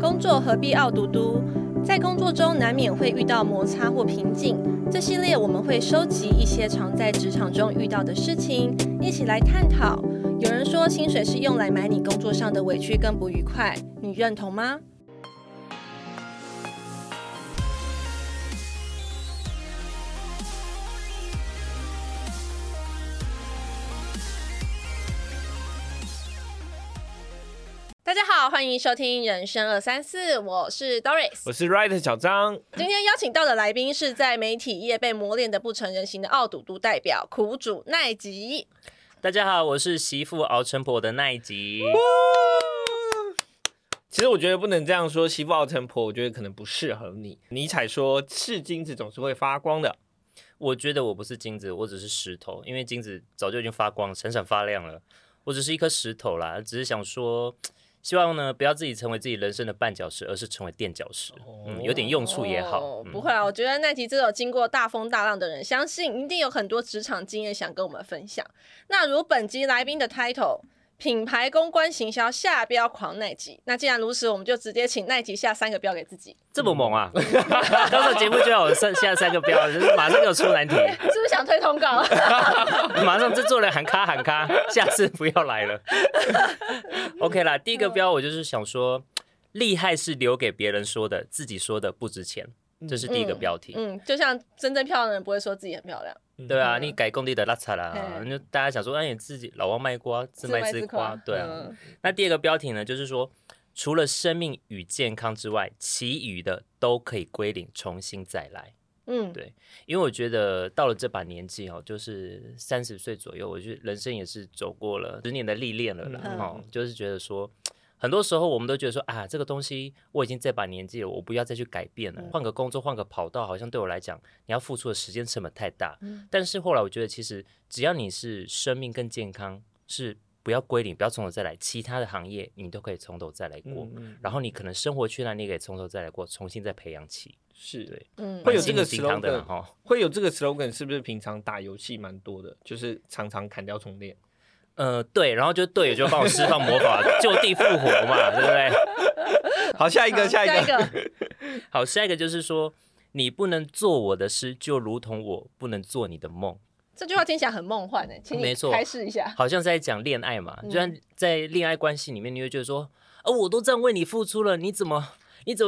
工作何必傲嘟嘟？在工作中难免会遇到摩擦或瓶颈，这系列我们会收集一些常在职场中遇到的事情，一起来探讨。有人说薪水是用来买你工作上的委屈跟不愉快，你认同吗？大家好，欢迎收听人生234，我是 Doris， 我是 Ride 小张。今天邀请到的来宾是在媒体业被磨练的不成人形的傲嘟嘟代表苦主奈吉。大家好，我是媳妇熬成婆的奈吉。其实我觉得不能这样说，媳妇熬成婆我觉得可能不适合你。尼采说是金子总是会发光的，我觉得我不是金子，我只是石头，因为金子早就已经发光闪闪发亮了，我只是一颗石头啦，只是想说希望呢，不要自己成为自己人生的绊脚石，而是成为垫脚石，有点用处也好。不会啊，我觉得奈吉这种经过大风大浪的人，相信一定有很多职场经验想跟我们分享。那如本集来宾的 title， 品牌公关行销下标狂奈吉。那既然如此，我们就直接请奈吉下3个标给自己。这么猛啊！到时候节目就要我下3个标，就是马上就出难题。是不是想推通告？马上制作人喊卡喊卡，下次不要来了。OK 啦，第一个标我就是想说，厉害是留给别人说的，自己说的不值钱，这是第一个标题。就像真正漂亮的人不会说自己很漂亮。对啊，你改工地的邋遢啦，大家想说，你自己老王卖瓜，自卖自夸。对啊。那第二个标题呢，就是说，除了生命与健康之外，其余的都可以归零，重新再来。对，因为我觉得到了这把年纪就是30岁左右，我觉得人生也是走过了10年的历练了啦。就是觉得说，很多时候我们都觉得说啊，这个东西我已经这把年纪了，我不要再去改变了，换个工作换个跑道，好像对我来讲，你要付出的时间成本太大。但是后来我觉得，其实只要你是生命更健康，是不要归零，不要从头再来，其他的行业你都可以从头再来过。然后你可能生活圈呢，你也可以从头再来过，重新再培养起。是，对，会有这个 slogan， 会有这个 slogan， 是不是平常打游戏蛮多的，就是常常砍掉重练？对，然后就队友就帮我释放魔法，就地复活嘛，对不对？好，下一个，好，下一个就是说，你不能做我的诗，就如同我不能做你的梦。这句话听起来很梦幻诶，请你开示一下。好像在讲恋爱嘛，就像在恋爱关系里面，你会觉得说，我都这样为你付出了，你怎么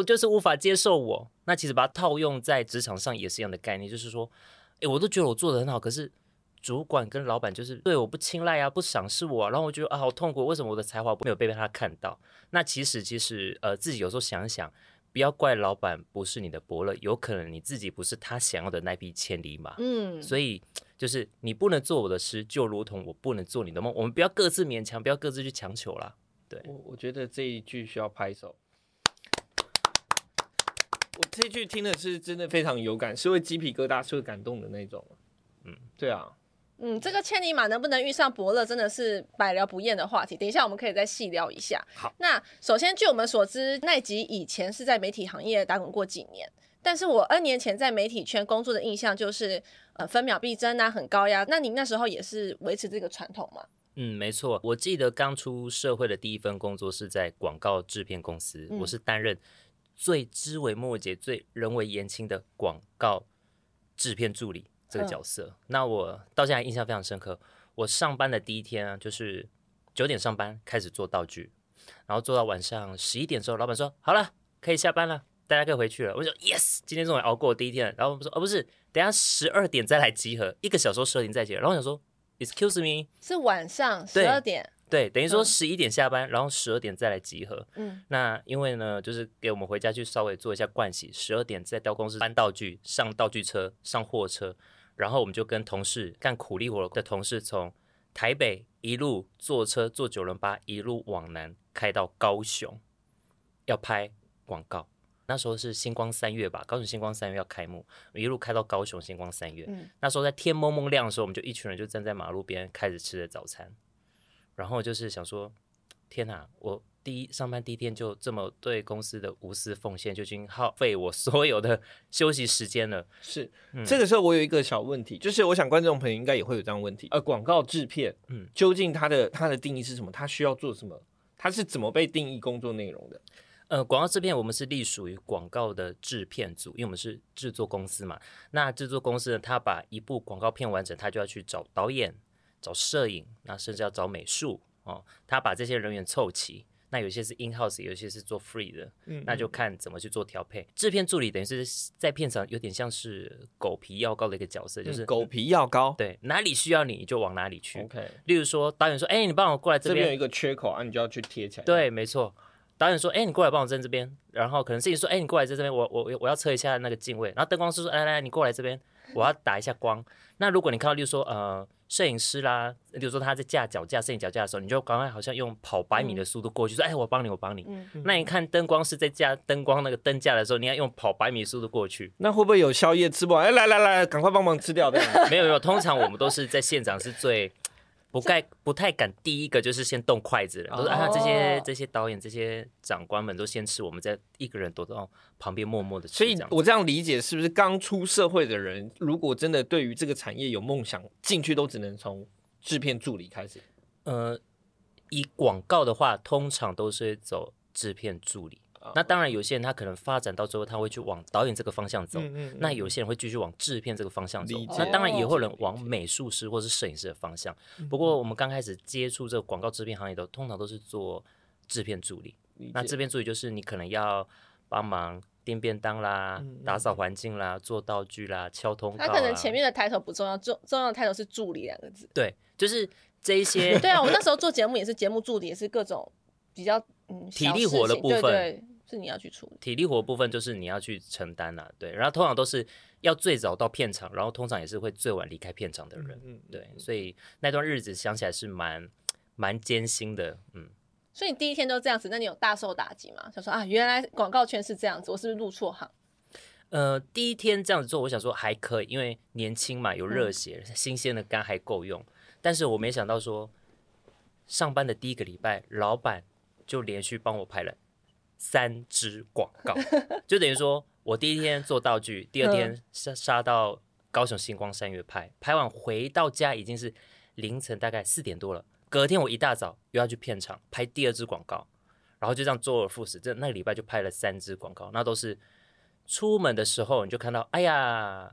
就是无法接受我？那其实把它套用在职场上也是一样的概念，就是说，我都觉得我做得很好，可是主管跟老板就是对我不青睐啊，不赏识我啊，然后我觉得好痛苦，为什么我的才华没有被他看到？那其实自己有时候想一想。不要怪老板不是你的伯乐，有可能你自己不是他想要的那匹千里马。所以就是你不能做我的诗，就如同我不能做你的梦。我们不要各自勉强，不要各自去强求啦。对，我觉得这一句需要拍手。我这一句听的是真的非常有感，是会鸡皮疙瘩，是会感动的那种。对啊。这个千里马能不能遇上伯乐，真的是百聊不厌的话题。等一下我们可以再细聊一下。好，那首先据我们所知，奈吉以前是在媒体行业打滚过几年，但是我2年前在媒体圈工作的印象就是分秒必争啊，很高压。那你那时候也是维持这个传统吗？没错，我记得刚出社会的第一份工作是在广告制片公司，我是担任最枝微末节、最人微言轻的广告制片助理这个角色。那我到现在印象非常深刻。我上班的第一天就是9点上班开始做道具，然后做到晚上11点的时候，老板说好了，可以下班了，大家可以回去了。我说 yes， 今天终于熬过第一天了。然后我说不是，等一下12点再来集合，1个小时12点再集合。然后我想说 excuse me， 是晚上12点。对，等于说11点下班，然后12点再来集合。那因为呢，就是给我们回家去稍微做一下盥洗，12点再到公司搬道具，上道具车，上货车。然后我们就跟同事干苦力活的同事，从台北一路坐车坐908一路往南开到高雄，要拍广告。那时候是星光3月吧，高雄星光3月要开幕，一路开到高雄星光3月。那时候在天蒙蒙亮的时候，我们就一群人就站在马路边开始吃的早餐。然后就是想说，天哪，我上班第一天就这么对公司的无私奉献，就已经耗费我所有的休息时间了。是，这个时候我有一个小问题，就是我想观众朋友应该也会有这样的问题。广告制片，究竟它的定义是什么？它需要做什么？它是怎么被定义工作内容的？广告制片我们是隶属于广告的制片组，因为我们是制作公司嘛。那制作公司呢，他把一部广告片完整，他就要去找导演、找摄影，那甚至要找美术哦。他把这些人员凑齐。那有些是 in house， 有些是做 free 的，那就看怎么去做调配。制片助理等于是在片场有点像是狗皮药膏的一个角色，就是狗皮药膏，对，哪里需要你就往哪里去。Okay. 例如说导演说，你帮我过来这边，这边有一个缺口啊，你就要去贴起来。对，没错。导演说：“你过来帮我站这边。”然后可能摄影说：“你过来在这边，我要测一下那个镜位。”然后灯光师说：“来来，你过来这边，我要打一下光。”那如果你看到，例如说摄影师啦，例如说他在架脚架、摄影脚架的时候，你就赶快好像用跑百米的速度过去，说：“我帮你，我帮你。”那你看灯光师在架灯光那个灯架的时候，你要用跑百米速度过去。那会不会有宵夜吃不完？来来来，赶快帮忙吃掉的。没有，通常我们都是在现场是最。不太敢第一个就是先动筷子了，都是这些导演这些长官们都先吃，我们再一个人躲到旁边默默的吃。所以我这样理解，是不是刚出社会的人，如果真的对于这个产业有梦想，进去都只能从制片助理开始？以广告的话，通常都是走制片助理。那当然有些人他可能发展到最后他会去往导演这个方向走，那有些人会继续往制片这个方向走，那当然也会有人往美术师或是摄影师的方向，不过我们刚开始接触这个广告制片行业的通常都是做制片助理。那制片助理就是你可能要帮忙订便当啦，打扫环境啦，做道具啦，敲通告啦，他可能前面的抬头不重要，重要的抬头是助理两个字。对，就是这一些对啊，我们那时候做节目也是节目助理，也是各种比较体力活的部分，对对，是你要去处理。体力活的部分就是你要去承担啦，对。然后通常都是要最早到片场，然后通常也是会最晚离开片场的人，对。所以那段日子想起来是蛮艰辛的，所以你第一天都这样子，那你有大受打击吗？想说原来广告圈是这样子，我是不是入错行？第一天这样子做，我想说还可以，因为年轻嘛，有热血，新鲜的肝还够用。但是我没想到说，上班的第一个礼拜，老板就连续帮我拍了3支广告，就等于说我第一天做道具，第二天杀到高雄星光三月拍，拍完回到家已经是凌晨大概4点多了。隔天我一大早又要去片场拍第2支广告，然后就这样周而复始，那个礼拜就拍了3支广告。那都是出门的时候你就看到，哎呀，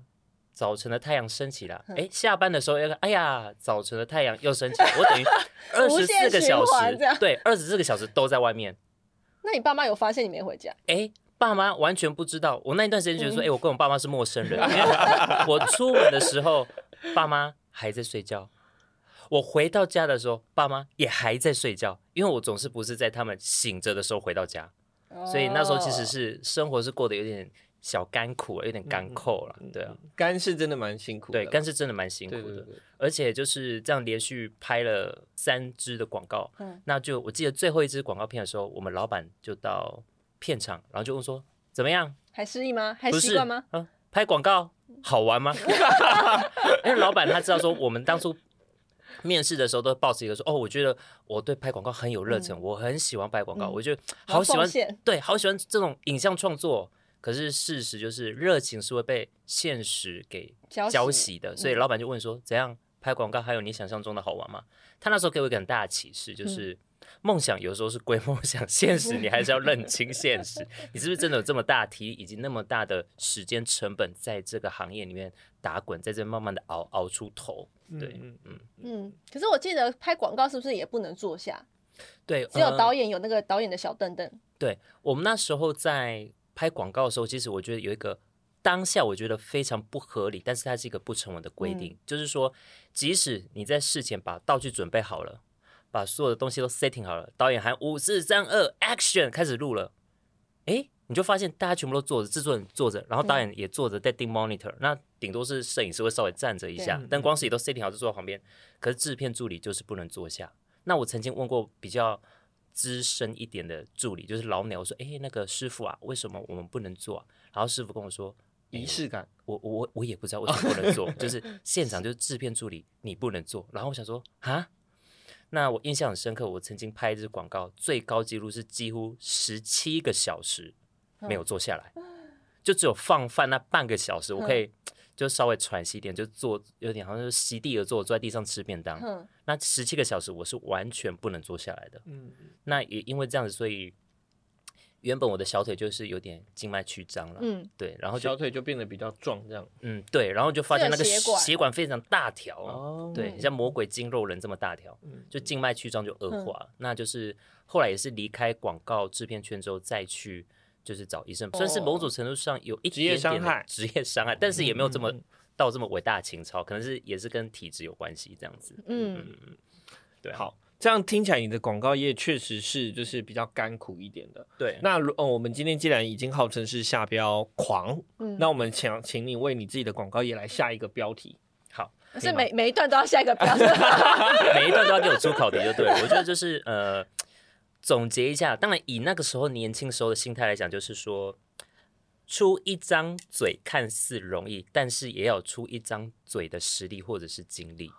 早晨的太阳升起了，下班的时候要看，哎呀，早晨的太阳又升起了，我等于24个小时，对，24个小时都在外面。那你爸妈有发现你没回家？爸妈完全不知道。我那一段时间觉得说，我跟我爸妈是陌生人，因为我出门的时候，爸妈还在睡觉；我回到家的时候，爸妈也还在睡觉，因为我总是不是在他们醒着的时候回到家，所以那时候其实是生活是过得有点小干苦，有点干扣了，对啊，干是真的蛮辛苦的，对，干是真的蛮辛苦的，对，而且就是这样连续拍了3支的广告，那就我记得最后1支广告片的时候，我们老板就到片场，然后就问说怎么样，还适应吗？还习惯吗？拍广告好玩吗？因为老板他知道说我们当初面试的时候都抱着一个说，我觉得我对拍广告很有热忱，我很喜欢拍广告，我就好喜欢，对，好喜欢这种影像创作。可是事实就是，热情是会被现实给浇熄的，所以老板就问说：“怎样拍广告还有你想象中的好玩吗？”他那时候给我一个很大的启示，就是梦想有时候是归梦想，现实你还是要认清现实，你是不是真的有这么大的体力，以及那么大的时间成本在这个行业里面打滚，在这慢慢的熬出头。对，可是我记得拍广告是不是也不能坐下？对，只有导演有那个导演的小凳凳。对，我们那时候在拍广告的时候，其实我觉得有一个当下我觉得非常不合理，但是它是一个不成文的规定，就是说即使你在事前把道具准备好了，把所有的东西都 setting 好了，导演喊5、4、3、2 action 开始录了，你就发现大家全部都坐着，制作人坐着，然后导演也坐着在盯 monitor，那顶多是摄影师会稍微站着一下，灯光师也都 setting 好就坐在旁边，可是制片助理就是不能坐下。那我曾经问过比较资深一点的助理，就是老鸟，我说那个师傅啊，为什么我们不能做啊？然后师傅跟我说仪式感，我也不知道为什么不能做，就是现场就是制片助理你不能做。然后我想说啊，那我印象很深刻，我曾经拍一支广告，最高纪录是几乎17个小时没有坐下来，就只有放饭那半个小时，我可以就稍微喘息一点，就坐有点好像就席地而坐，坐在地上吃便当。那17个小时我是完全不能坐下来的。那也因为这样子，所以原本我的小腿就是有点静脉曲张了，嗯，对，然后小腿就变得比较壮这样，嗯，对，然后就发现那个血管非常大条，哦，对，像魔鬼筋肉人这么大条，嗯，就静脉曲张就恶化，嗯，那就是后来也是离开广告制片圈之后再去就是找医生，哦，算是某种程度上有一点点职业伤害，但是也没有这么，嗯，到这么伟大的情操，可能是也是跟体质有关系这样子，嗯，嗯，对，好。这样听起来，你的广告业确实是就是比较甘苦一点的。对，那我们今天既然已经号称是下标狂，嗯，那我们请你为你自己的广告业来下一个标题。好，是每一段都要下一个标题，每一段都要给我出考题就对了。我觉得就是总结一下，当然以那个时候年轻时候的心态来讲，就是说出一张嘴看似容易，但是也要出一张嘴的实力或者是经历。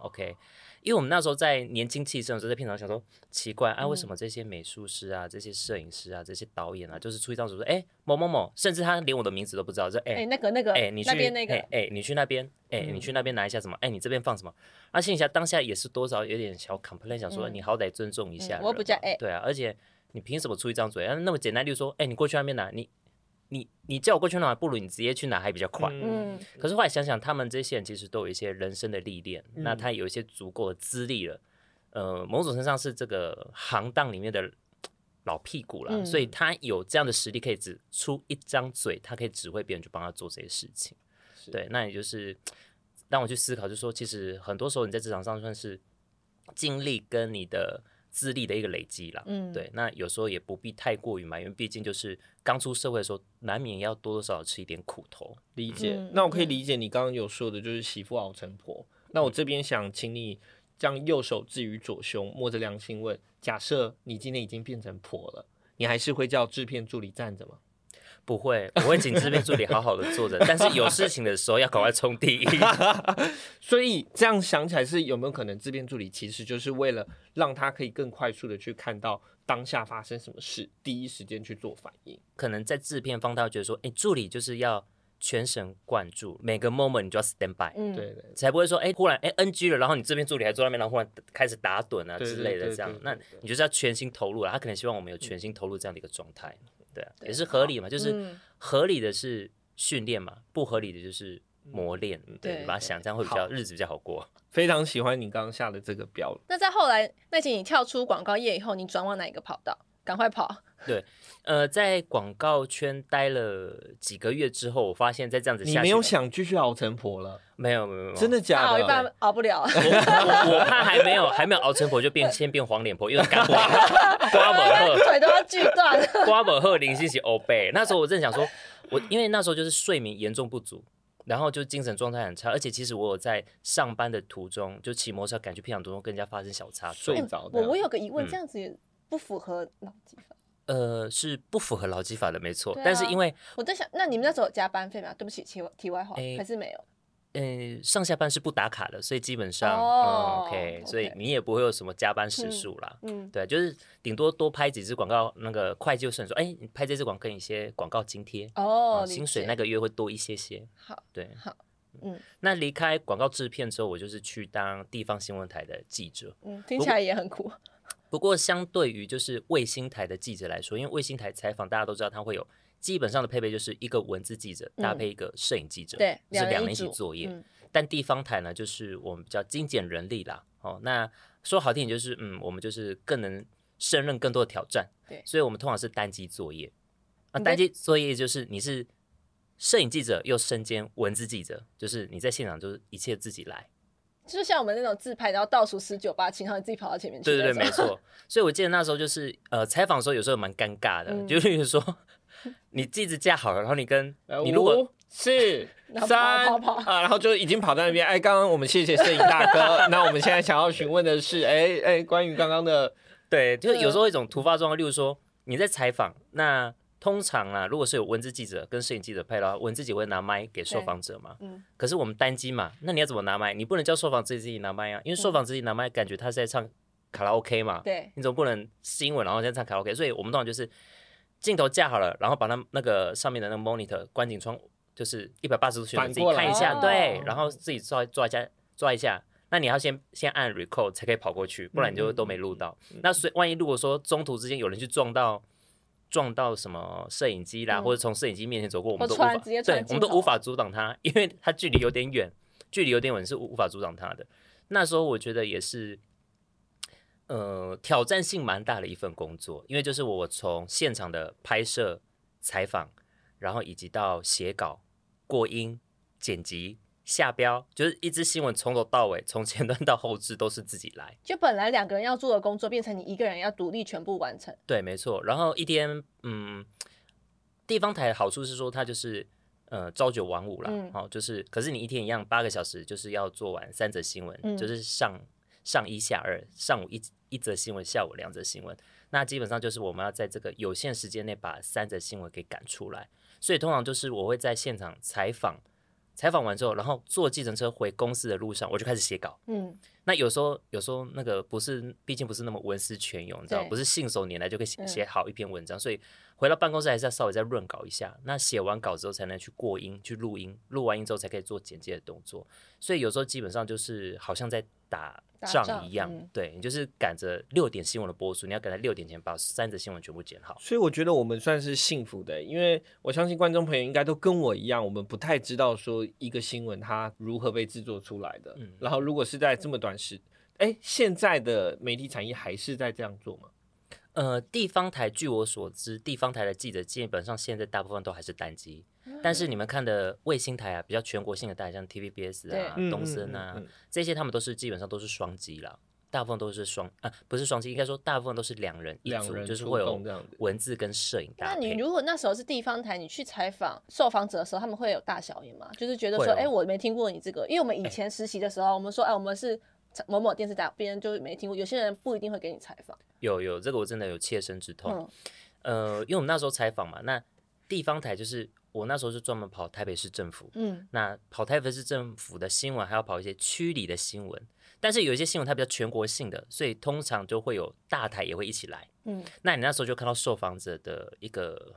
OK。因为我们那时候在年轻气盛的时候，在片场想说奇怪啊，为什么这些美术师啊、这些摄影师啊、这些导演啊，就是出一张嘴说哎某某某，甚至他连我的名字都不知道，就哎那个哎你去那边那个哎你去那边哎你去那边拿一下什么哎你这边放什么，而且你想当下也是多少有点小 complain， 想说你好歹尊重一下，我不叫哎，对啊，而且你凭什么出一张嘴啊？那么简单，例如说哎你过去那边拿你叫我过去拿，不如你直接去拿还比较快。嗯，可是后来想想，他们这些人其实都有一些人生的历练，嗯，那他有一些足够的资历了，某种程度上是这个行当里面的老屁股啦，嗯，所以他有这样的实力，可以只出一张嘴，他可以指挥别人去帮他做这些事情。对，那也就是让我去思考，就是说，其实很多时候你在职场上算是经历跟你的资历的一个累积啦，嗯，对，那有时候也不必太过于埋怨，因为毕竟就是刚出社会的时候，难免要多多少少吃一点苦头。理解，嗯，那我可以理解你刚刚有说的，就是媳妇熬成婆。嗯，那我这边想请你将右手置于左胸，摸着良心问：假设你今天已经变成婆了，你还是会叫制片助理站着吗？不会，我会请制片助理好好的坐着，但是有事情的时候要赶快冲第一。所以这样想起来是有没有可能制片助理其实就是为了让他可以更快速的去看到当下发生什么事，第一时间去做反应？可能在制片方他会觉得说，哎，助理就是要全神贯注，每个 moment 你就要 stand by，嗯，对对，才不会说哎忽然哎 NG 了，然后你这边助理还坐在那边，然后忽然开始打盹啊之类的这样，那你就是要全心投入了。他可能希望我们有全心投入这样的一个状态，对啊，也是合理嘛，就是合理的是训练嘛，不合理的就是磨练，嗯，对，把它想象会比较日子比较好过。非常喜欢你刚刚下的这个标。那在后来，那请你跳出广告业以后，你转往哪一个跑道？赶快跑！对，在广告圈待了几个月之后，我发现再这样子下去，你没有想继续熬成婆了？没有，真的假的？熬一半熬不了，我怕还没有熬成婆就先变黄脸婆，因为干不好，刮不好，腿都要锯断，刮不好，零星是欧背。那时候我正想说，因为那时候就是睡眠严重不足，然后就精神状态很差，而且其实我有在上班的途中，就骑摩托车赶去片场途中跟人家发生小差，睡着。我有个疑问，这样子不符合劳基法，是不符合劳基法的，没错。啊，但是因为我在想，那你们那时候有加班费吗？对不起，题外话，还是没有。上下班是不打卡的，所以基本上，哦，OK， 所以你也不会有什么加班时数啦。嗯，对，就是顶多多拍几支广告，那个会计就算说，哎，你拍这支广告跟一些广告津贴，哦，薪水那个月会多一些些。好，对，好。嗯，那离开广告制片之后，我就是去当地方新闻台的记者。嗯，听起来也很苦。不过相对于就是卫星台的记者来说，因为卫星台采访大家都知道，它会有基本上的配备就是一个文字记者搭配一个摄影记者，对，是两人一起作业。但地方台呢，就是我们比较精简人力啦。哦，那说好听点就是，我们就是更能胜任更多的挑战。对，所以我们通常是单机作业。啊，单机作业就是你是摄影记者又身兼文字记者，就是你在现场就是一切自己来。就像我们那种自拍，然后倒数19、8、7，然后你自己跑到前面去。对对对，没错。所以我记得那时候就是采访的时候，有时候蛮尴尬的，就比如说你记者架好了，然后你跟你如果4、3啊，然后就已经跑到那边。哎，刚刚我们谢谢摄影大哥，那我们现在想要询问的是，哎，关于刚刚的，对，就是有时候一种突发状况，例如说你在采访，那通常啊，如果是有文字记者跟摄影记者拍的话，文字记者会拿麦给受访者嘛。可是我们单机嘛，那你要怎么拿麦？你不能叫受访者自己拿麦啊，因为受访者自己拿麦，感觉他是在唱卡拉 OK 嘛。对，你总不能新闻然后再唱卡拉 OK， 所以我们通常就是镜头架好了，然后把它那个上面的那个 monitor 观景窗就是180度旋转，自己看一下，哦，对，然后自己抓一下。那你要先按 record 才可以跑过去，不然你就都没录到。那所以万一如果说中途之间有人去撞到撞到什么摄影机啦，或者从摄影机面前走过，我们都无法，对，我们都无法阻挡它，因为它距离有点远，距离有点远是无法阻挡它的。那时候我觉得也是，挑战性蛮大的一份工作，因为就是我从现场的拍摄、采访，然后以及到写稿、过音、剪辑。下标就是一支新闻从头到尾，从前端到后制都是自己来，就本来两个人要做的工作变成你一个人要独立全部完成。对，没错。然后一天，地方台的好处是说它就是朝九晚五啦，哦，就是可是你一天一样8个小时，就是要做完3则新闻，就是上一下二，上午一则新闻，下午2则新闻。那基本上就是我们要在这个有限时间内把3则新闻给赶出来，所以通常就是我会在现场采访完之后，然后坐计程车回公司的路上，我就开始写稿。那有时候那个不是，毕竟不是那么文思泉涌，你知道，不是信手拈来就可以写好一篇文章，所以回到办公室还是要稍微再润稿一下。那写完稿之后才能去过音，去录音，录完音之后才可以做剪接的动作。所以有时候基本上就是好像在打仗一样，对，你就是赶着6点新闻的播出，你要赶在6点前把3则新闻全部剪好。所以我觉得我们算是幸福的，因为我相信观众朋友应该都跟我一样，我们不太知道说一个新闻它如何被制作出来的。然后如果是在这么短时，现在的媒体产业还是在这样做吗？地方台据我所知，地方台的记者基本上现在大部分都还是单机，但是你们看的卫星台啊，比较全国性的台，像 TVBS 啊、东森啊，这些他们都是基本上都是双机啦，大部分都是不是双机，应该说大部分都是2人一组，就是会有文字跟摄影搭配。那你如果那时候是地方台，你去采访受访者的时候，他们会有大小眼吗？就是觉得说，我没听过你这个，因为我们以前实习的时候，我们说，我们是某某电视台，别人就没听过，有些人不一定会给你采访。有这个我真的有切身之痛。因为我们那时候采访嘛，那地方台就是我那时候是专门跑台北市政府，那跑台北市政府的新闻，还要跑一些区里的新闻。但是有一些新闻它比较全国性的，所以通常就会有大台也会一起来。那你那时候就看到受访者的一个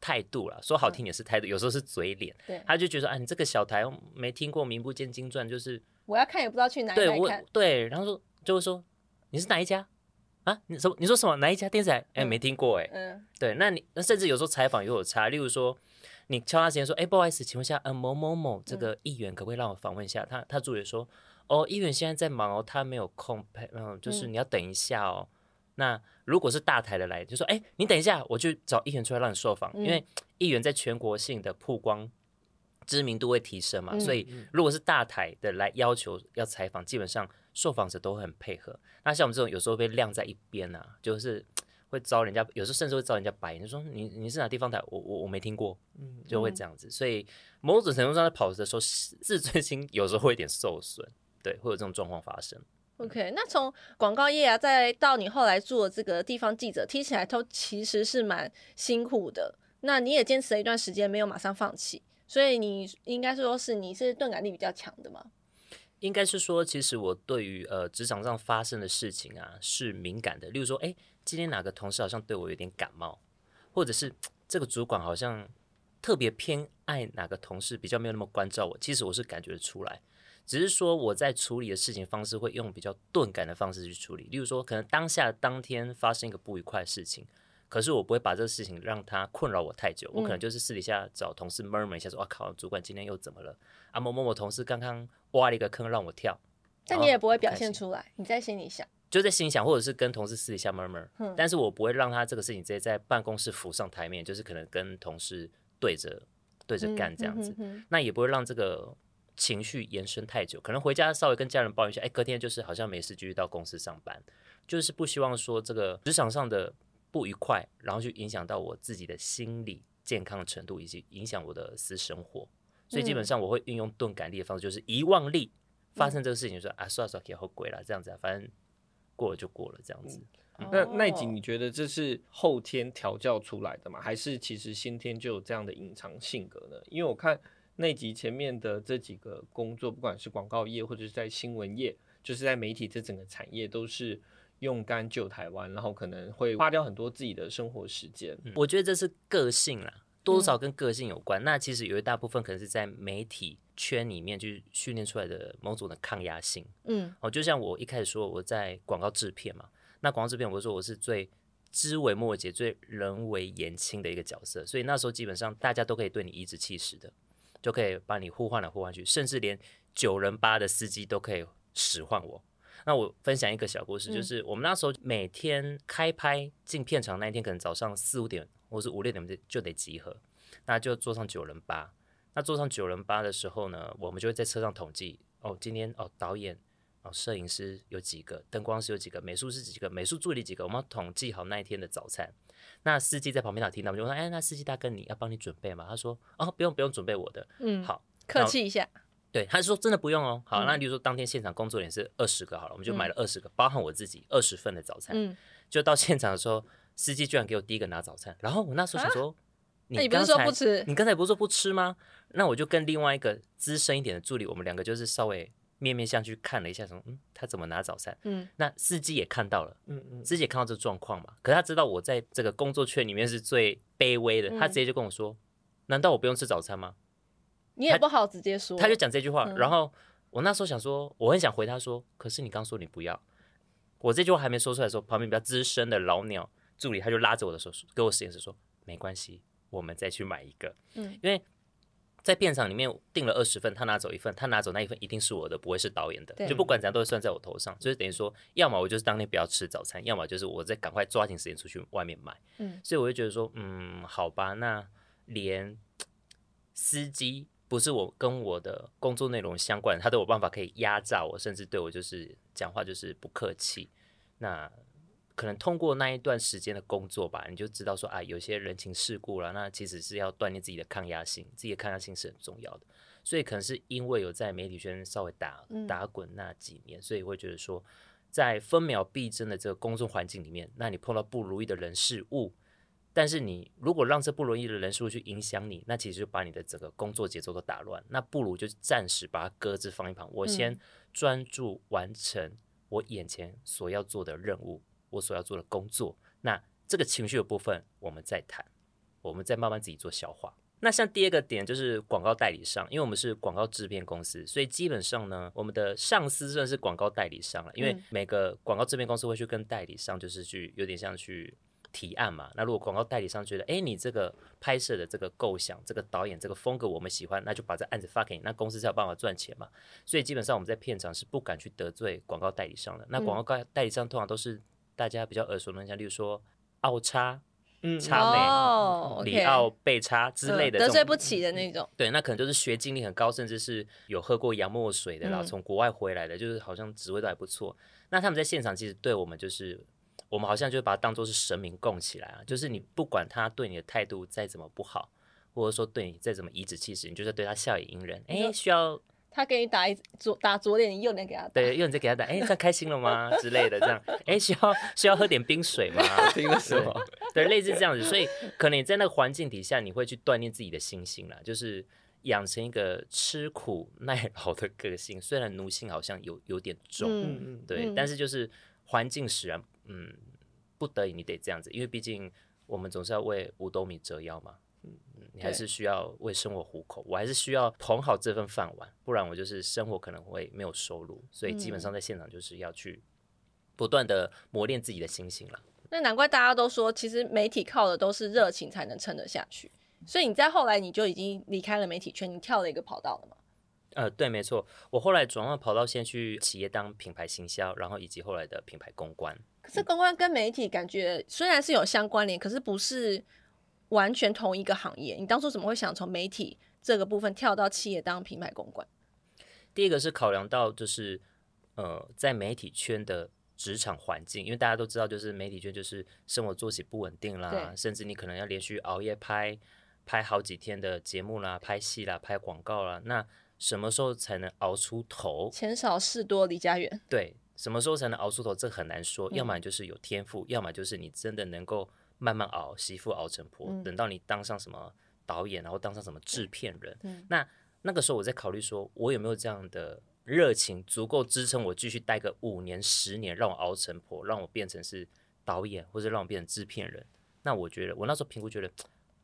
态度啦，说好听也是态度，有时候是嘴脸。他就觉得你这个小台没听过，名不见经传，就是我要看也不知道去哪里看。对，然后就会说你是哪一家啊？你说什么？哪一家电视台？没听过对，那甚至有时候采访也有差，例如说你敲他时间说，不好意思，请问一下，某某某这个议员可不可以让我访问一下？他助理说，议员现在在忙哦，他没有空陪，就是你要等一下哦。那如果是大台的来，就说，你等一下，我去找议员出来让你受访，因为议员在全国性的曝光。知名度会提升嘛，所以如果是大台的来要求要采访，基本上受访者都很配合。那像我们这种有时候被晾在一边啊，就是会招人家，有时候甚至会招人家白眼，就说你是哪地方台？我没听过，就会这样子。所以某种程度上在跑的时候，自尊心有时候会有点受损，对，会有这种状况发生。OK， 那从广告业啊，再到你后来做这个地方记者，听起来都其实是蛮辛苦的。那你也坚持了一段时间，没有马上放弃。所以你应该说是你是钝感力比较强的吗？应该是说，其实我对于职场上发生的事情啊是敏感的。例如说，今天哪个同事好像对我有点感冒，或者是这个主管好像特别偏爱哪个同事，比较没有那么关照我。其实我是感觉得出来，只是说我在处理的事情方式会用比较钝感的方式去处理。例如说，可能当天发生一个不愉快的事情。可是我不会把这个事情让它困扰我太久，我可能就是私底下找同事 murmur 一下说，靠，主管今天又怎么了啊？某某某同事刚刚挖了一个坑让我跳，但你也不会表现出来，你在心里想，就在心里想，或者是跟同事私底下 murmur，但是我不会让他这个事情直接在办公室浮上台面，就是可能跟同事对着干这样子，那也不会让这个情绪延伸太久，可能回家稍微跟家人抱怨一下，隔天就是好像没事继续到公司上班，就是不希望说这个职场上的不愉快，然后去影响到我自己的心理健康程度，以及影响我的私生活。所以基本上我会运用钝感力的方式，就是遗忘力。发生这个事情就说算了，后悔了，这样子，反正过了就过了，这样子。那奈瑾，你觉得这是后天调教出来的吗？还是其实先天就有这样的隐藏性格呢？因为我看那集前面的这几个工作，不管是广告业或者是在新闻业，就是在媒体这整个产业都是。用肝救台湾，然后可能会花掉很多自己的生活时间。我觉得这是个性啦，多少跟个性有关。那其实有一大部分可能是在媒体圈里面去训练出来的某种的抗压性。就像我一开始说我在广告制片嘛，那广告制片我说我是最枝微末节、最人微言轻的一个角色，所以那时候基本上大家都可以对你颐指气使的，就可以把你互换来互换去，甚至连9人8的司机都可以使唤我。那我分享一个小故事，就是我们那时候每天开拍进片场那一天，可能早上4、5点或是5、6点就得集合，那就坐上9人8。那坐上9人8的时候呢，我们就会在车上统计，哦，今天哦导演、哦摄影师有几个，灯光师有几个，美术师几个，美术助理几个，我们要统计好那一天的早餐。那司机在旁边打听到，我们就问，哎，那司机大哥你要帮你准备吗？他说，哦，不用准备我的，嗯，好，客气一下。对，他说真的不用哦。好，那例如说当天现场工作人员是20个好了，我们就买了20个，包含我自己20份的早餐。嗯，就到现场的时候，司机居然给我第一个拿早餐，然后我那时候想说，你不是说不吃？你刚才不是说不吃吗？那我就跟另外一个资深一点的助理，我们两个就是稍微面面相觑看了一下，说，他怎么拿早餐？嗯，那司机也看到了，司机也看到这状况嘛。可是他知道我在这个工作圈里面是最卑微的，他直接就跟我说，难道我不用吃早餐吗？你也不好直接说，他就讲这句话，然后我那时候想说，我很想回他说，可是你刚说你不要，我这句话还没说出来的时候，旁边比较资深的老鸟助理他就拉着我的手，给我实验室说，没关系，我们再去买一个，因为在片场里面订了20份，他拿走1份，他拿走那1份一定是我的，不会是导演的，就不管怎样都会算在我头上，就是等于说，要么我就是当天不要吃早餐，要么就是我再赶快抓紧时间出去外面买，所以我就觉得说，好吧，那连司机。不是我跟我的工作内容相关，他都有办法可以压榨我，甚至对我就是讲话就是不客气。那可能通过那一段时间的工作吧，你就知道说啊，有些人情世故啦，那其实是要锻炼自己的抗压性，自己的抗压性是很重要的。所以可能是因为有在媒体圈稍微打滚那几年，所以会觉得说，在分秒必争的这个工作环境里面，那你碰到不如意的人事物。但是你如果让这不容易的人事物去影响你，那其实就把你的整个工作节奏都打乱，那不如就暂时把它搁置放一旁，我先专注完成我眼前所要做的任务，我所要做的工作，那这个情绪的部分我们再谈，我们再慢慢自己做消化。那像第二个点就是广告代理商，因为我们是广告制片公司，所以基本上呢，我们的上司算是广告代理商了，因为每个广告制片公司会去跟代理商就是去有点像去提案嘛，那如果广告代理商觉得，哎，你这个拍摄的这个构想、这个导演、这个风格我们喜欢，那就把这案子发给你，那公司才有办法赚钱嘛。所以基本上我们在片场是不敢去得罪广告代理商的。那广告代理商通常都是大家比较耳熟能详，例如说奥差、差美、里奥贝差之类的，得罪不起的那种。对，那可能就是学经历很高，甚至是有喝过洋墨水的啦，从国外回来的，就是好像职位都还不错。那他们在现场其实对我们就是。我们好像就把它当作是神明供起来啊，就是你不管他对你的态度再怎么不好，或者说对你再怎么颐指气使，你就是对他笑以迎人。哎，需要他给你打左脸，你右脸给他打，对，右脸再给他打，哎，这样开心了吗之类的，这样，哎，需要喝点冰水吗？冰水，对，类似这样子。所以可能你在那个环境底下，你会去锻炼自己的心性啦，就是养成一个吃苦耐劳的个性。虽然奴性好像有点重，对，但是就是环境使然。不得已你得这样子，因为毕竟我们总是要为5斗米折腰嘛，你还是需要为生活糊口，我还是需要捧好这份饭碗，不然我就是生活可能会没有收入，所以基本上在现场就是要去不断的磨练自己的心性了。那难怪大家都说，其实媒体靠的都是热情才能撑得下去，所以你在后来你就已经离开了媒体圈，你跳了一个跑道了吗？对，没错，我后来转换跑道，先去企业当品牌行销，然后以及后来的品牌公关。可是公关跟媒体感觉虽然是有相关联，可是不是完全同一个行业。你当初怎么会想从媒体这个部分跳到企业当品牌公关？第一个是考量到就是在媒体圈的职场环境，因为大家都知道，就是媒体圈就是生活作息不稳定啦，甚至你可能要连续熬夜拍好几天的节目啦，拍戏啦，拍广告啦，那什么时候才能熬出头？钱少事多，离家远。对，什么时候才能熬出头？这很难说，要么就是有天赋，要么就是你真的能够慢慢熬，媳妇熬成婆，等到你当上什么导演，然后当上什么制片人。那个时候我在考虑说，我有没有这样的热情，足够支撑我继续待个5年、10年，让我熬成婆，让我变成是导演，或者让我变成制片人。那我觉得，我那时候评估觉得，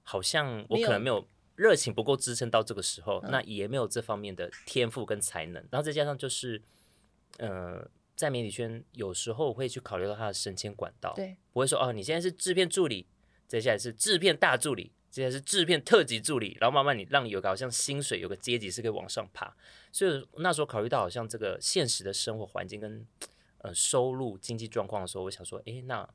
好像我可能没有。热情不够支撑到这个时候，那也没有这方面的天赋跟才能，然后再加上就是在媒体圈有时候会去考虑到他的升迁管道，对，不会说哦，你现在是制片助理，接下来是制片大助理，接下来是制片特级助理，然后慢慢你让你有个好像薪水有个阶级是可以往上爬。所以那时候考虑到好像这个现实的生活环境跟收入经济状况的时候，我想说，哎，那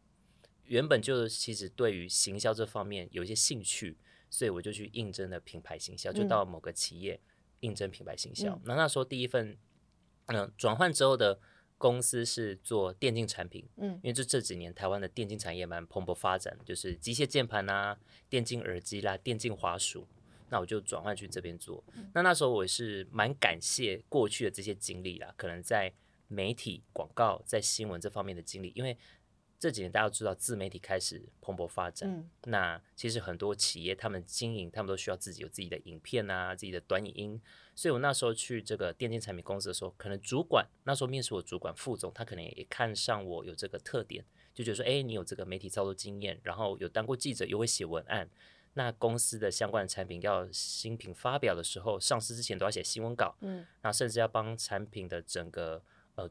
原本就其实对于行销这方面有一些兴趣，所以我就去应征了品牌行销，就到某个企业应征品牌行销。那时候第一份转换之后的公司是做电竞产品，因为这几年台湾的电竞产业蛮蓬勃发展，就是机械键盘啊、电竞耳机啦、电竞滑鼠，那我就转换去这边做。那时候我是蛮感谢过去的这些经历啦，可能在媒体广告、在新闻这方面的经历，因为这几年大家知道自媒体开始蓬勃发展，那其实很多企业他们经营他们都需要自己有自己的影片啊、自己的短影音，所以我那时候去这个电竞产品公司的时候，可能主管那时候面试我主管副总，他可能也看上我有这个特点，就觉得说哎，你有这个媒体操作经验，然后有当过记者，又会写文案，那公司的相关的产品要新品发表的时候，上市之前都要写新闻稿，那甚至要帮产品的整个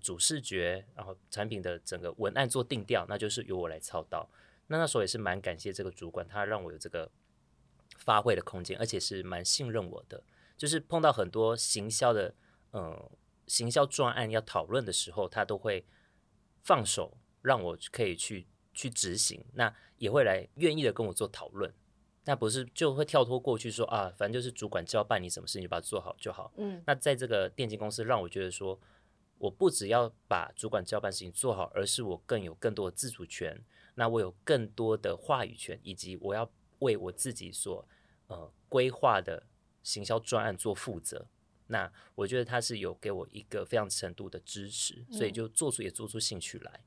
主视觉，然后产品的整个文案做定调，那就是由我来操刀。那时候也是蛮感谢这个主管，他让我有这个发挥的空间，而且是蛮信任我的。就是碰到很多行销的行销专案要讨论的时候，他都会放手让我可以去执行，那也会来愿意的跟我做讨论。那不是就会跳脱过去说啊，反正就是主管交办你什么事你就把它做好就好。那在这个电竞公司让我觉得说，我不只要把主管交办事情做好，而是我更有更多的自主权，那我有更多的话语权，以及我要为我自己所规划的行销专案做负责。那我觉得他是有给我一个非常程度的支持，所以就也做出兴趣来。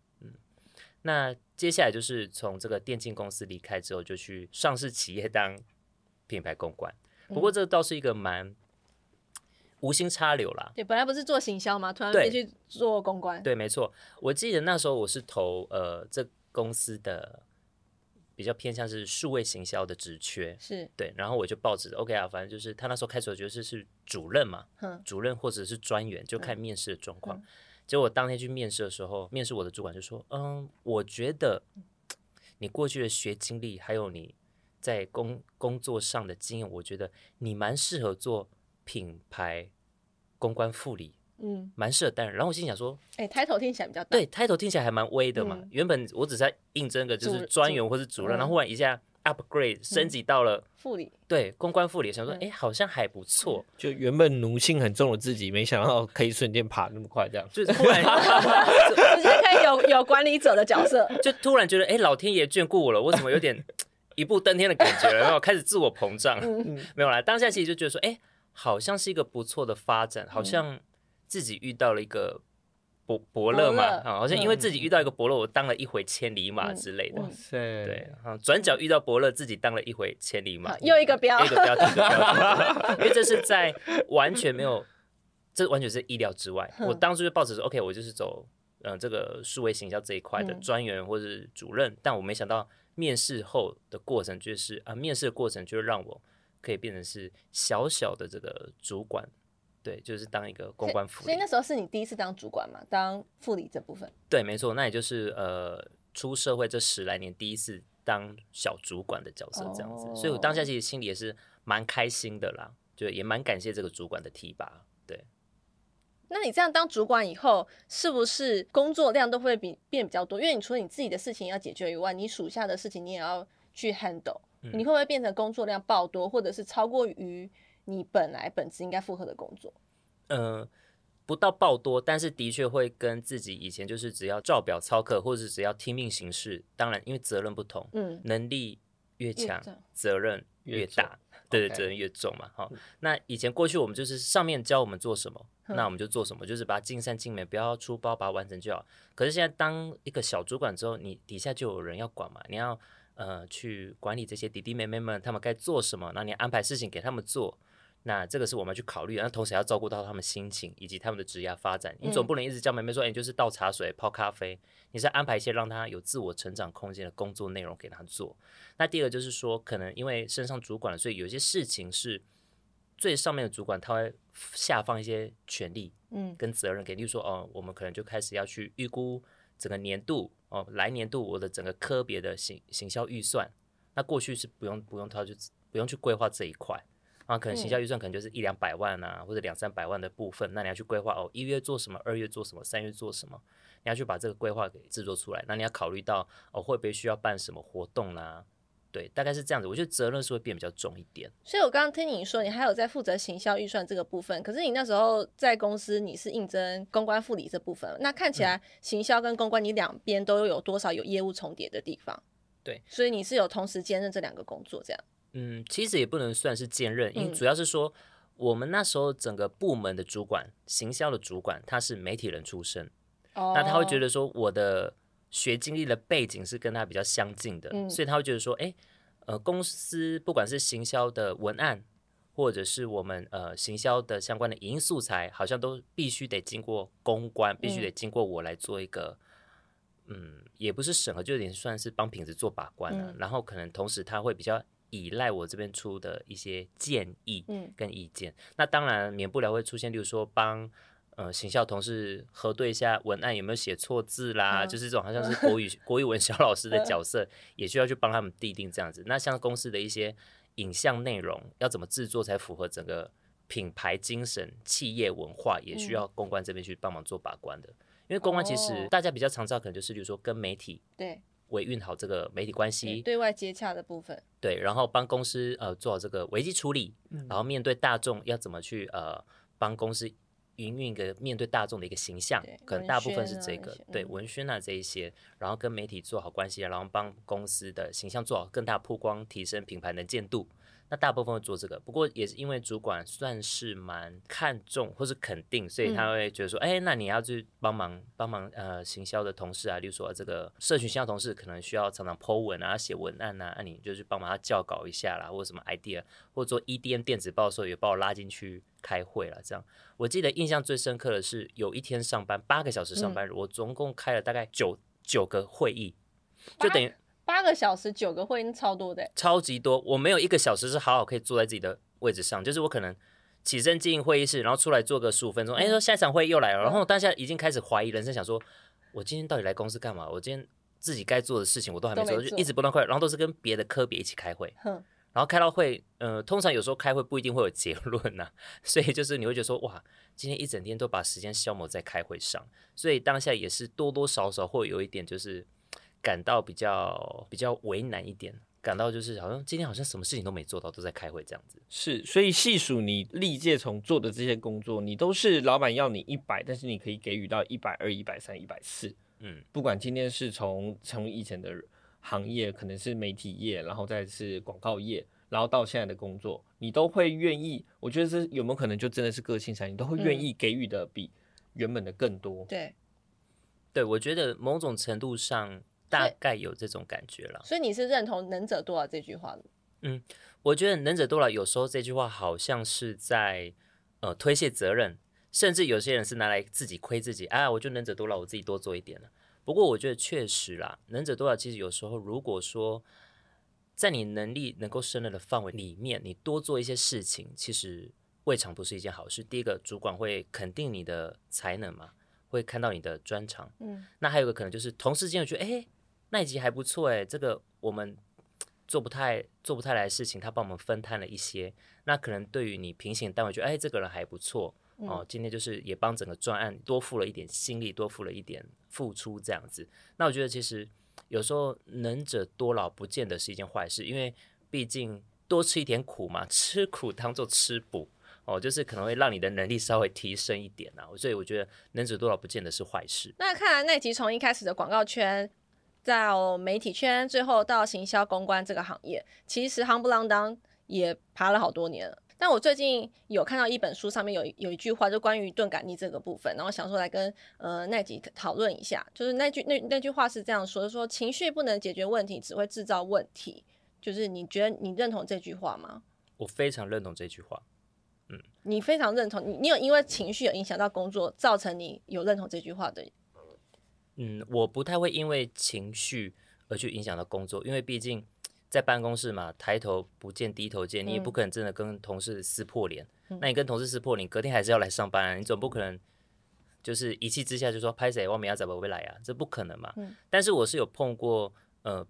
那接下来就是从这个电竞公司离开之后，就去上市企业当品牌公关。不过这倒是一个蛮无心插柳啦，对，本来不是做行销吗？突然变去做公关，对，没错。我记得那时候我是投这公司的比较偏向是数位行销的职缺，是对，然后我就抱着 OK 啊，反正就是他那时候开始我觉得是主任嘛，主任或者是专员，就看面试的状况。结果当天去面试的时候，面试我的主管就说，我觉得你过去的学经历还有你在工作上的经验，我觉得你蛮适合做品牌公关副理，蛮适合担任。然后我心想说，title 听起来比较大，对，title 听起来还蛮威的嘛。原本我只是在应征个就是专员或是主任，然后忽然一下 upgrade 升级到了副理，对，公关副理，想说好像还不错。就原本奴性很重的自己，没想到可以瞬间爬那么快，这样就突然直接可以有管理者的角色，就突然觉得老天爷眷顾我了，我怎么有点一步登天的感觉了，然后开始自我膨胀。没有啦，当下其实就觉得说，好像是一个不错的发展，好像自己遇到了一个伯乐嘛，好像因为自己遇到一个伯乐，我当了一回千里马之类的。对，转角遇到伯乐，自己当了一回千里马，又一个标，一个标因为这是在完全没有，这完全是意料之外。我当初就抱着说 ，OK， 我就是走这个数位行销这一块的专员或是主任，但我没想到面试后的过程就是面试的过程就是让我可以变成是小小的这个主管，对，就是当一个公关副理。所以那时候是你第一次当主管嘛，当副理这部分。对，没错，那也就是出社会这10来年第一次当小主管的角色这样子，所以我当下其实心里也是蛮开心的啦，就也蛮感谢这个主管的提拔。对，那你这样当主管以后，是不是工作量都会变比较多？因为你除了你自己的事情要解决以外，你属下的事情你也要去 handle。你会不会变成工作量爆多，或者是超过于你本来本职应该负荷的工作？不到爆多，但是的确会跟自己以前就是只要照表操课，或者是只要听命行事。当然，因为责任不同，能力越强，责任越大，对，责任越重嘛。好，那以前过去我们就是上面教我们做什么，那我们就做什么，就是把它尽善尽美，不要出包，把它完成就好。可是现在当一个小主管之后，你底下就有人要管嘛，你要去管理这些弟弟妹妹们，他们该做什么，然后你安排事情给他们做，那这个是我们要去考虑，然后同时要照顾到他们心情以及他们的职业发展。你总不能一直叫妹妹说，你就是倒茶水、泡咖啡，你是安排一些让他有自我成长空间的工作内容给他做。那第二个就是说，可能因为升上主管了，所以有些事情是最上面的主管他会下放一些权利跟责任给，例如说哦，我们可能就开始要去预估整个年度哦，来年度我的整个科别的行销预算，那过去是不用去规划这一块啊，可能行销预算可能就是100-200万啊，或者200-300万的部分，那你要去规划哦，1月做什么，2月做什么，3月做什么，你要去把这个规划给制作出来，那你要考虑到哦，会不会需要办什么活动啊，对，大概是这样子。我觉得责任是会变比较重一点。所以我刚刚听你说你还有在负责行销预算这个部分，可是你那时候在公司你是应征公关副理这部分，那看起来行销跟公关你两边都有多少有业务重叠的地方，对，所以你是有同时兼任这两个工作这样。嗯，其实也不能算是兼任，因为主要是说我们那时候整个部门的主管，行销的主管他是媒体人出身，那他会觉得说我的学经历的背景是跟他比较相近的，所以他会觉得说公司不管是行销的文案或者是我们行销的相关的影音素材，好像都必须得经过公关，必须得经过我来做一个也不是审核，就有点算是帮品质做把关了，然后可能同时他会比较依赖我这边出的一些建议跟意见，那当然免不了会出现例如说帮行销同事核对一下文案有没有写错字啦，就是这种好像是国语文小老师的角色，也需要去帮他们订定这样子。那像公司的一些影像内容要怎么制作才符合整个品牌精神、企业文化，也需要公关这边去帮忙做把关的。因为公关其实大家比较常知道，可能就是比如说跟媒体对维运好这个媒体关系，对外接洽的部分，对，然后帮公司做好这个危机处理，然后面对大众要怎么去帮公司营运一个面对大众的一个形象，可能大部分是这个对文宣啊这一些，然后跟媒体做好关系，然后帮公司的形象做好更大曝光，提升品牌能见度，那大部分会做这个。不过也是因为主管算是蛮看重或是肯定，所以他会觉得说那你要去帮忙行销的同事啊，例如说这个社群行销同事可能需要常常 po 文啊，写文案啊，你就去帮忙他校稿一下啦，或者什么 idea， 或者做 EDM 电子报的时候也把我拉进去开会啦，这样。我记得印象最深刻的是有一天上班8个小时上班，我总共开了大概九个会议，就等于8个小时9个会议，超多的超级多。我没有1个小时是好好可以坐在自己的位置上，就是我可能起身进会议室，然后出来坐个15分钟，说下一场会议又来了，然后当下已经开始怀疑人生，想说我今天到底来公司干嘛，我今天自己该做的事情我都还没做，就一直不断快，然后都是跟别的科别一起开会，然后开到会通常有时候开会不一定会有结论啊，所以就是你会觉得说哇，今天一整天都把时间消磨在开会上，所以当下也是多多少少会有一点就是感到比较为难一点，感到就是好像今天好像什么事情都没做到，都在开会这样子。是，所以细数你历届从做的这些工作，你都是老板要你100，但是你可以给予到120、130、140。不管今天是从以前的行业，可能是媒体业，然后再是广告业，然后到现在的工作，你都会愿意。我觉得这有没有可能就真的是个性上，你都会愿意给予的比原本的更多。对，对，我觉得某种程度上大概有这种感觉了。所以你是认同能者多劳这句话的？我觉得能者多劳有时候这句话好像是在推卸责任，甚至有些人是拿来自己亏自己啊，我就能者多劳，我自己多做一点了。不过我觉得确实啦，能者多劳其实有时候如果说在你能力能够胜任的范围里面，你多做一些事情，其实未尝不是一件好事。第一个，主管会肯定你的才能嘛，会看到你的专长。那还有一个可能就是同事间会觉得那一集还不错这个我们做不太来的事情，他帮我们分摊了一些，那可能对于你平行单位觉得这个人还不错今天就是也帮整个专案多付了一点心力，多付了一点付出这样子。那我觉得其实有时候能者多劳不见得是一件坏事，因为毕竟多吃一点苦嘛，吃苦当做吃补就是可能会让你的能力稍微提升一点啊，所以我觉得能者多劳不见得是坏事。那看来那集从一开始的广告圈到媒体圈，最后到行销公关这个行业，其实夯不啷当也爬了好多年了。但我最近有看到一本书上面有一句话，就关于钝感力这个部分，然后想说来跟奈吉讨论一下。就是那句话是这样说，就是说情绪不能解决问题，只会制造问题。就是你觉得你认同这句话吗？我非常认同这句话。你非常认同，你有因为情绪有影响到工作，造成你有认同这句话的？我不太会因为情绪而去影响到工作，因为毕竟在办公室嘛，抬头不见低头见，你也不可能真的跟同事撕破脸。那你跟同事撕破脸，隔天还是要来上班啊，你总不可能就是一气之下就说拍谁，我明天怎么会来啊？这不可能嘛。但是我是有碰过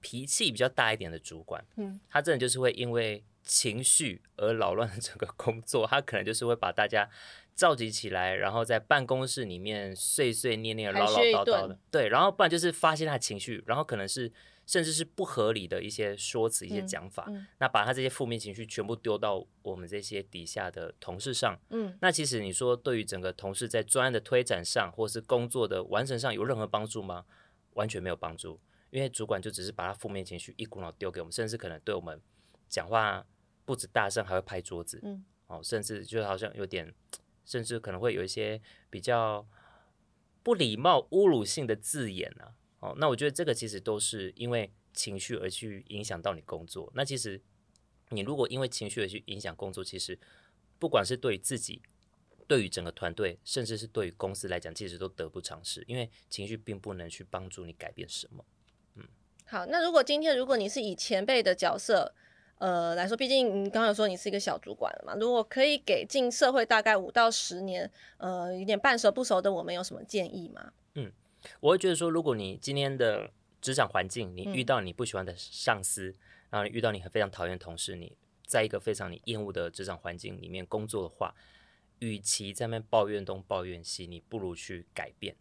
脾气比较大一点的主管，他真的就是会因为情绪而扰乱了整个工作，他可能就是会把大家召集起来，然后在办公室里面碎碎念念唠唠叨叨的，对，然后不然就是发泄他的情绪，然后可能是甚至是不合理的一些说辞、一些讲法，那把他这些负面情绪全部丢到我们这些底下的同事上，那其实你说对于整个同事在专案的推展上或是工作的完成上有任何帮助吗？完全没有帮助，因为主管就只是把他负面情绪一股脑丢给我们，甚至可能对我们讲话不止大声还会拍桌子，甚至就好像有点，甚至可能会有一些比较不礼貌侮辱性的字眼啊，那我觉得这个其实都是因为情绪而去影响到你工作。那其实你如果因为情绪而去影响工作，其实不管是对于自己、对于整个团队，甚至是对于公司来讲，其实都得不偿失，因为情绪并不能去帮助你改变什么。好，那如果今天如果你是以前辈的角色来说，毕竟你刚才说你是一个小主管了嘛，如果可以给进社会大概5到10年有点半熟不熟的我们有什么建议吗？我会觉得说，如果你今天的职场环境你遇到你不喜欢的上司，然后你遇到你非常讨厌的同事，你在一个非常你厌恶的职场环境里面工作的话，与其在那边抱怨东抱怨西，你不如去改变。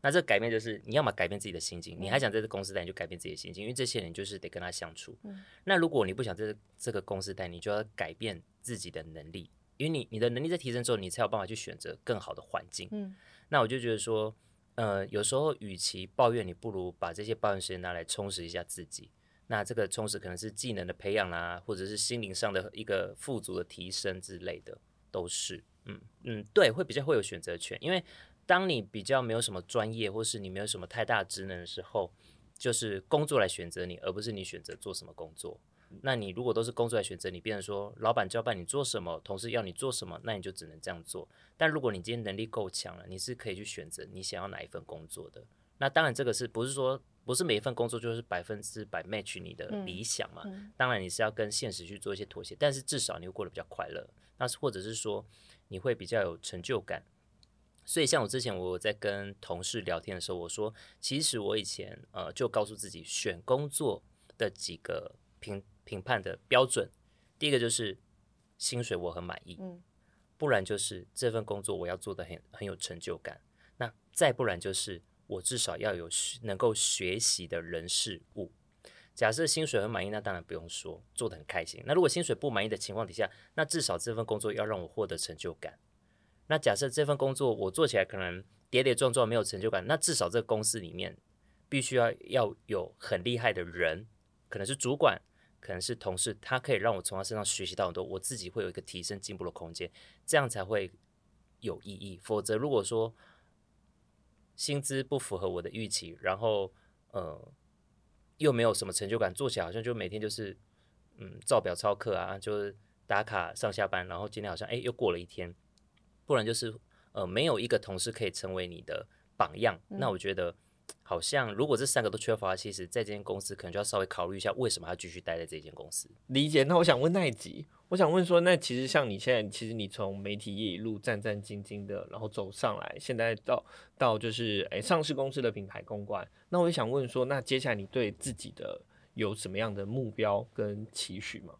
那这个改变就是你要么改变自己的心情，你还想在这个公司待你就改变自己的心情，因为这些人就是得跟他相处。那如果你不想在这个公司待，你就要改变自己的能力，因为 你的能力在提升之后，你才有办法去选择更好的环境。那我就觉得说有时候与其抱怨，你不如把这些抱怨时间拿来充实一下自己。那这个充实可能是技能的培养啦，或者是心灵上的一个富足的提升之类的，都是对，会比较会有选择权。因为当你比较没有什么专业，或是你没有什么太大的职能的时候，就是工作来选择你，而不是你选择做什么工作。那你如果都是工作来选择你，变成说老板交办你做什么，同事要你做什么，那你就只能这样做。但如果你今天能力够强了，你是可以去选择你想要哪一份工作的。那当然这个是不是说不是每一份工作就是100% match 你的理想嘛，当然你是要跟现实去做一些妥协，但是至少你会过得比较快乐，那或者是说你会比较有成就感。所以像我之前我在跟同事聊天的时候，我说其实我以前就告诉自己选工作的几个评判的标准，第一个就是薪水我很满意，不然就是这份工作我要做的很有成就感，那再不然就是我至少要有能够学习的人事物。假设薪水很满意，那当然不用说，做得很开心。那如果薪水不满意的情况底下，那至少这份工作要让我获得成就感。那假设这份工作我做起来可能跌跌撞撞没有成就感，那至少这个公司里面必须 要有很厉害的人，可能是主管，可能是同事，他可以让我从他身上学习到很多，我自己会有一个提升进步的空间，这样才会有意义。否则如果说薪资不符合我的预期，然后又没有什么成就感，做起来好像就每天就是照表操课啊，就是打卡上下班，然后今天好像又过了一天。不然就是没有一个同事可以成为你的榜样，那我觉得好像如果这3个都缺乏，其实在这间公司可能就要稍微考虑一下为什么要继续待在这间公司。理解。那我想问那一集，我想问说，那其实像你现在，其实你从媒体业一路战战兢兢的然后走上来，现在到就是上市公司的品牌公关，那我也想问说，那接下来你对自己的有什么样的目标跟期许吗？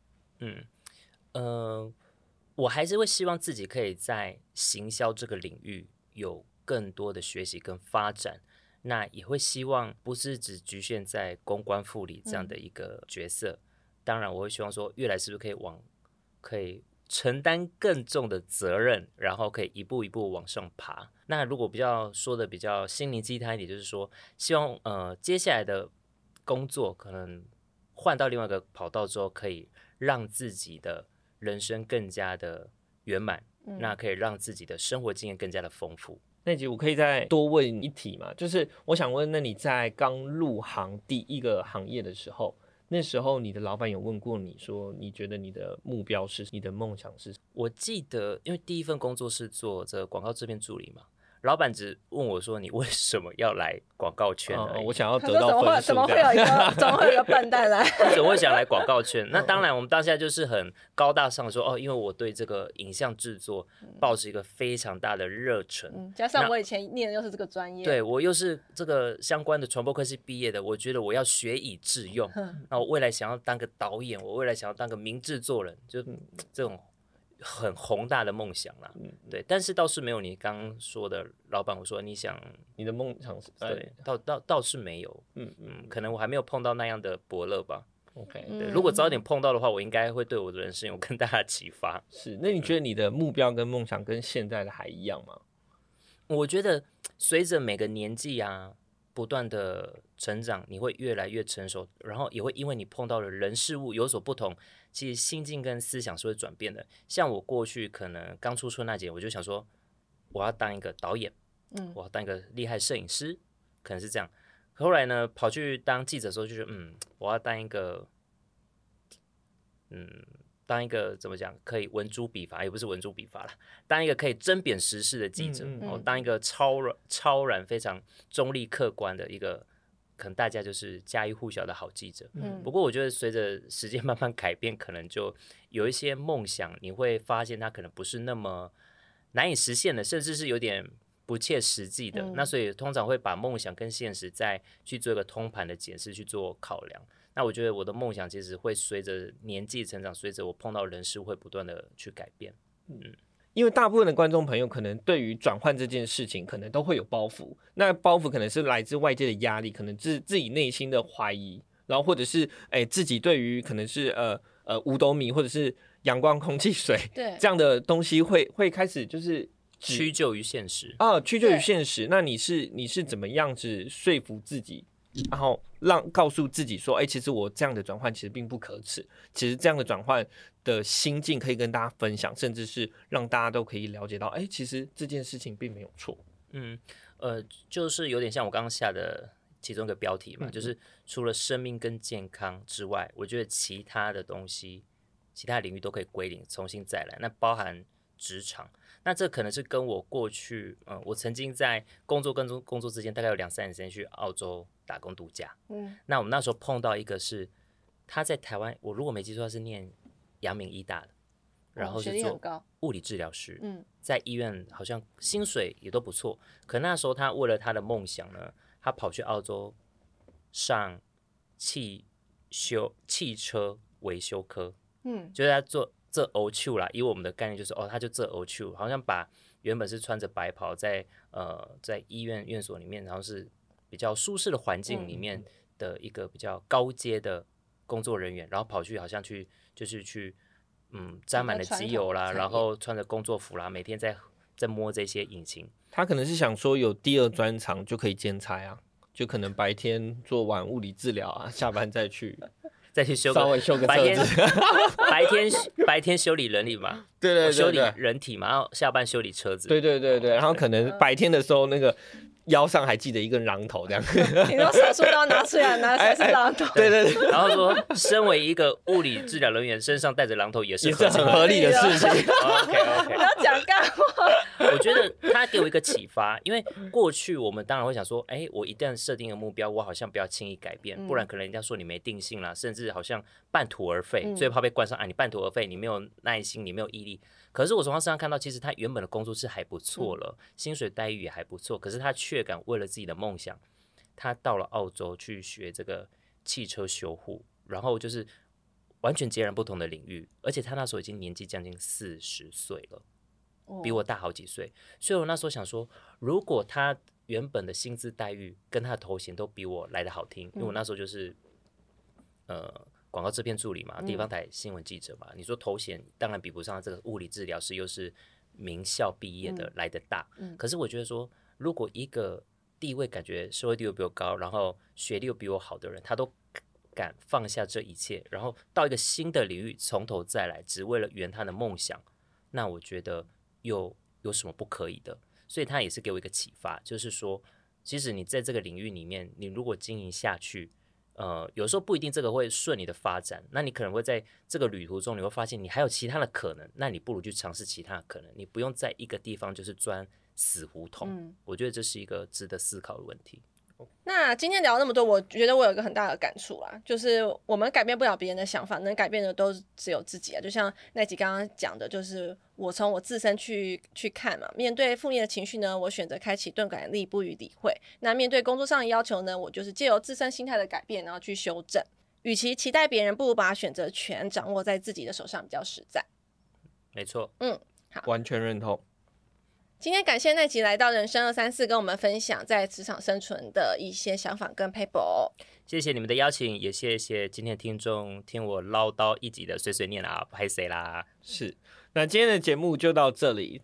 我还是会希望自己可以在行销这个领域有更多的学习跟发展，那也会希望不是只局限在公关副理这样的一个角色，当然我会希望说越来是不是可以承担更重的责任，然后可以一步一步往上爬。那如果比较说的比较心灵鸡汤一点，就是说希望接下来的工作可能换到另外一个跑道之后，可以让自己的人生更加的圆满，那可以让自己的生活经验更加的丰富。那集我可以再多问一题嘛？就是我想问，那你在刚入行第一个行业的时候，那时候你的老板有问过你说你觉得你的目标是，你的梦想是？我记得因为第一份工作是做这个广告制片助理嘛，老板只问我说你为什么要来广告圈而已，我想要得到分数，怎么会有一个笨蛋来怎么会想来广告圈。那当然我们当下就是很高大上说因为我对这个影像制作抱着一个非常大的热忱，加上我以前念的又是这个专业，对，我又是这个相关的传播科系毕业的，我觉得我要学以致用，那我未来想要当个导演，我未来想要当个名制作人，就这种很宏大的梦想啦，对，但是倒是没有你刚刚说的老板，我说你想你的梦想是，对，倒是没有，可能我还没有碰到那样的伯乐吧。OK， 对，如果早点碰到的话，我应该会对我的人生有更大的启发。是，那你觉得你的目标跟梦想跟现在的还一样吗？我觉得随着每个年纪啊，不断的成长，你会越来越成熟，然后也会因为你碰到的人事物有所不同，其实心境跟思想是会转变的。像我过去可能刚出春那节，我就想说我要当一个导演，我要当一个厉害摄影师，可能是这样。后来呢，跑去当记者的时候就觉得我要当一个怎么讲，可以文珠笔伐，也不是文珠笔伐啦，当一个可以针砭时事的记者，当一个超然非常中立客观的一个可能大家就是家喻户晓的好记者。不过我觉得随着时间慢慢改变，可能就有一些梦想你会发现它可能不是那么难以实现的，甚至是有点不切实际的，那所以通常会把梦想跟现实再去做一个通盘的解释，去做考量。那我觉得我的梦想其实会随着年纪成长，随着我碰到人事会不断的去改变。因为大部分的观众朋友可能对于转换这件事情可能都会有包袱，那包袱可能是来自外界的压力，可能是自己内心的怀疑，然后或者是自己对于可能是五斗米或者是阳光空气水这样的东西会开始就是屈就于现实啊，屈就于现实。那你是怎么样子说服自己，然后告诉自己说，其实我这样的转换其实并不可耻，其实这样的转换的心境可以跟大家分享，甚至是让大家都可以了解到，其实这件事情并没有错。就是有点像我刚刚下的其中一个标题嘛，就是除了生命跟健康之外，我觉得其他的东西，其他领域都可以归零，重新再来。那包含职场，那这可能是跟我过去，我曾经在工作跟工作之间大概有2-3年时间去澳洲打工度假。那我们那时候碰到一个是他在台湾，我如果没记错他是念阳明医大的，然后是做物理治疗师，在医院好像薪水也都不错，可那时候他为了他的梦想呢，他跑去澳洲上汽车维修科，就是他做这欧丘啦，以我们的概念就是他就这欧丘，好像把原本是穿着白袍在医院院所里面，然后是比较舒适的环境里面的一个比较高阶的工作人员，然后跑去好像去就是去沾满了机油啦，然后穿着工作服啦，每天在摸这些引擎。他可能是想说有第二专长就可以兼差啊，就可能白天做完物理治疗啊，下班再去修稍微修个车子，白天修理人体嘛，对，修理人体嘛，然后下班修理车子，对，然后可能白天的时候那个腰上还记得一根榔头这样，你说手术刀拿出来，拿出来是榔头，对，然后说身为一个物理治疗人员，身上带着榔头也是很合理的事情。OK， 不要讲干话。我觉得他给我一个启发，因为过去我们当然会想说，我一旦设定一个目标，我好像不要轻易改变，不然可能人家说你没定性啦，甚至好像半途而废，最怕被冠上你半途而废，你没有耐心，你没有毅力。可是我从他身上看到，其实他原本的工作是还不错了，薪水待遇也还不错，可是他却敢为了自己的梦想，他到了澳洲去学这个汽车修护，然后就是完全截然不同的领域，而且他那时候已经年纪将近40岁了，比我大好几岁，所以我那时候想说，如果他原本的薪资待遇跟他的头衔都比我来得好听，因为我那时候就是广告制片助理嘛，地方台新闻记者嘛，你说头衔当然比不上这个物理治疗师又是名校毕业的来得大，可是我觉得说，如果一个地位感觉社会地位比我高，然后学历又比我好的人，他都敢放下这一切，然后到一个新的领域从头再来，只为了圆他的梦想，那我觉得又有什么不可以的？所以他也是给我一个启发，就是说，其实你在这个领域里面，你如果经营下去，有时候不一定这个会顺你的发展，那你可能会在这个旅途中，你会发现你还有其他的可能，那你不如去尝试其他的可能，你不用在一个地方就是专死胡同、嗯、我觉得这是一个值得思考的问题。那今天聊那么多，我觉得我有一个很大的感触啦，就是我们改变不了别人的想法，能改变的都只有自己啊。就像那集刚刚讲的，就是我从我自身去看嘛，面对负面的情绪呢，我选择开启钝感力，不予理会。那面对工作上的要求呢，我就是藉由自身心态的改变，然后去修正。与其期待别人，不如把选择权掌握在自己的手上，比较实在。没错，嗯，好，完全认同。今天感谢奈吉来到人生234跟我们分享在职场生存的一些想法跟 paper， 谢谢你们的邀请，也谢谢今天听众听我唠叨一集的碎碎念啦，不好意思啦。是，那今天的节目就到这里，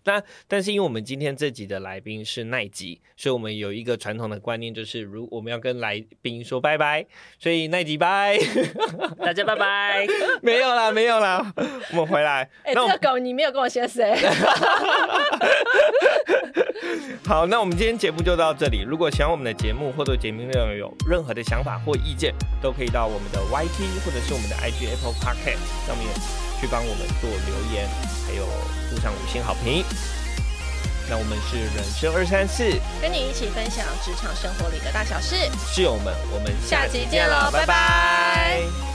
但是因为我们今天这集的来宾是奈吉，所以我们有一个传统的观念，就是如我们要跟来宾说拜拜，所以奈吉拜大家拜拜没有啦没有啦，我们回来、欸、这个狗你没有跟我学谁好，那我们今天节目就到这里，如果喜欢我们的节目或对节目内容有任何的想法或意见，都可以到我们的 YT 或者是我们的 IG Apple Podcast 上面去帮我们做留言，还有附上5星好评。那我们是人生234，跟你一起分享职场生活里的大小事，是我们下集见了，拜拜。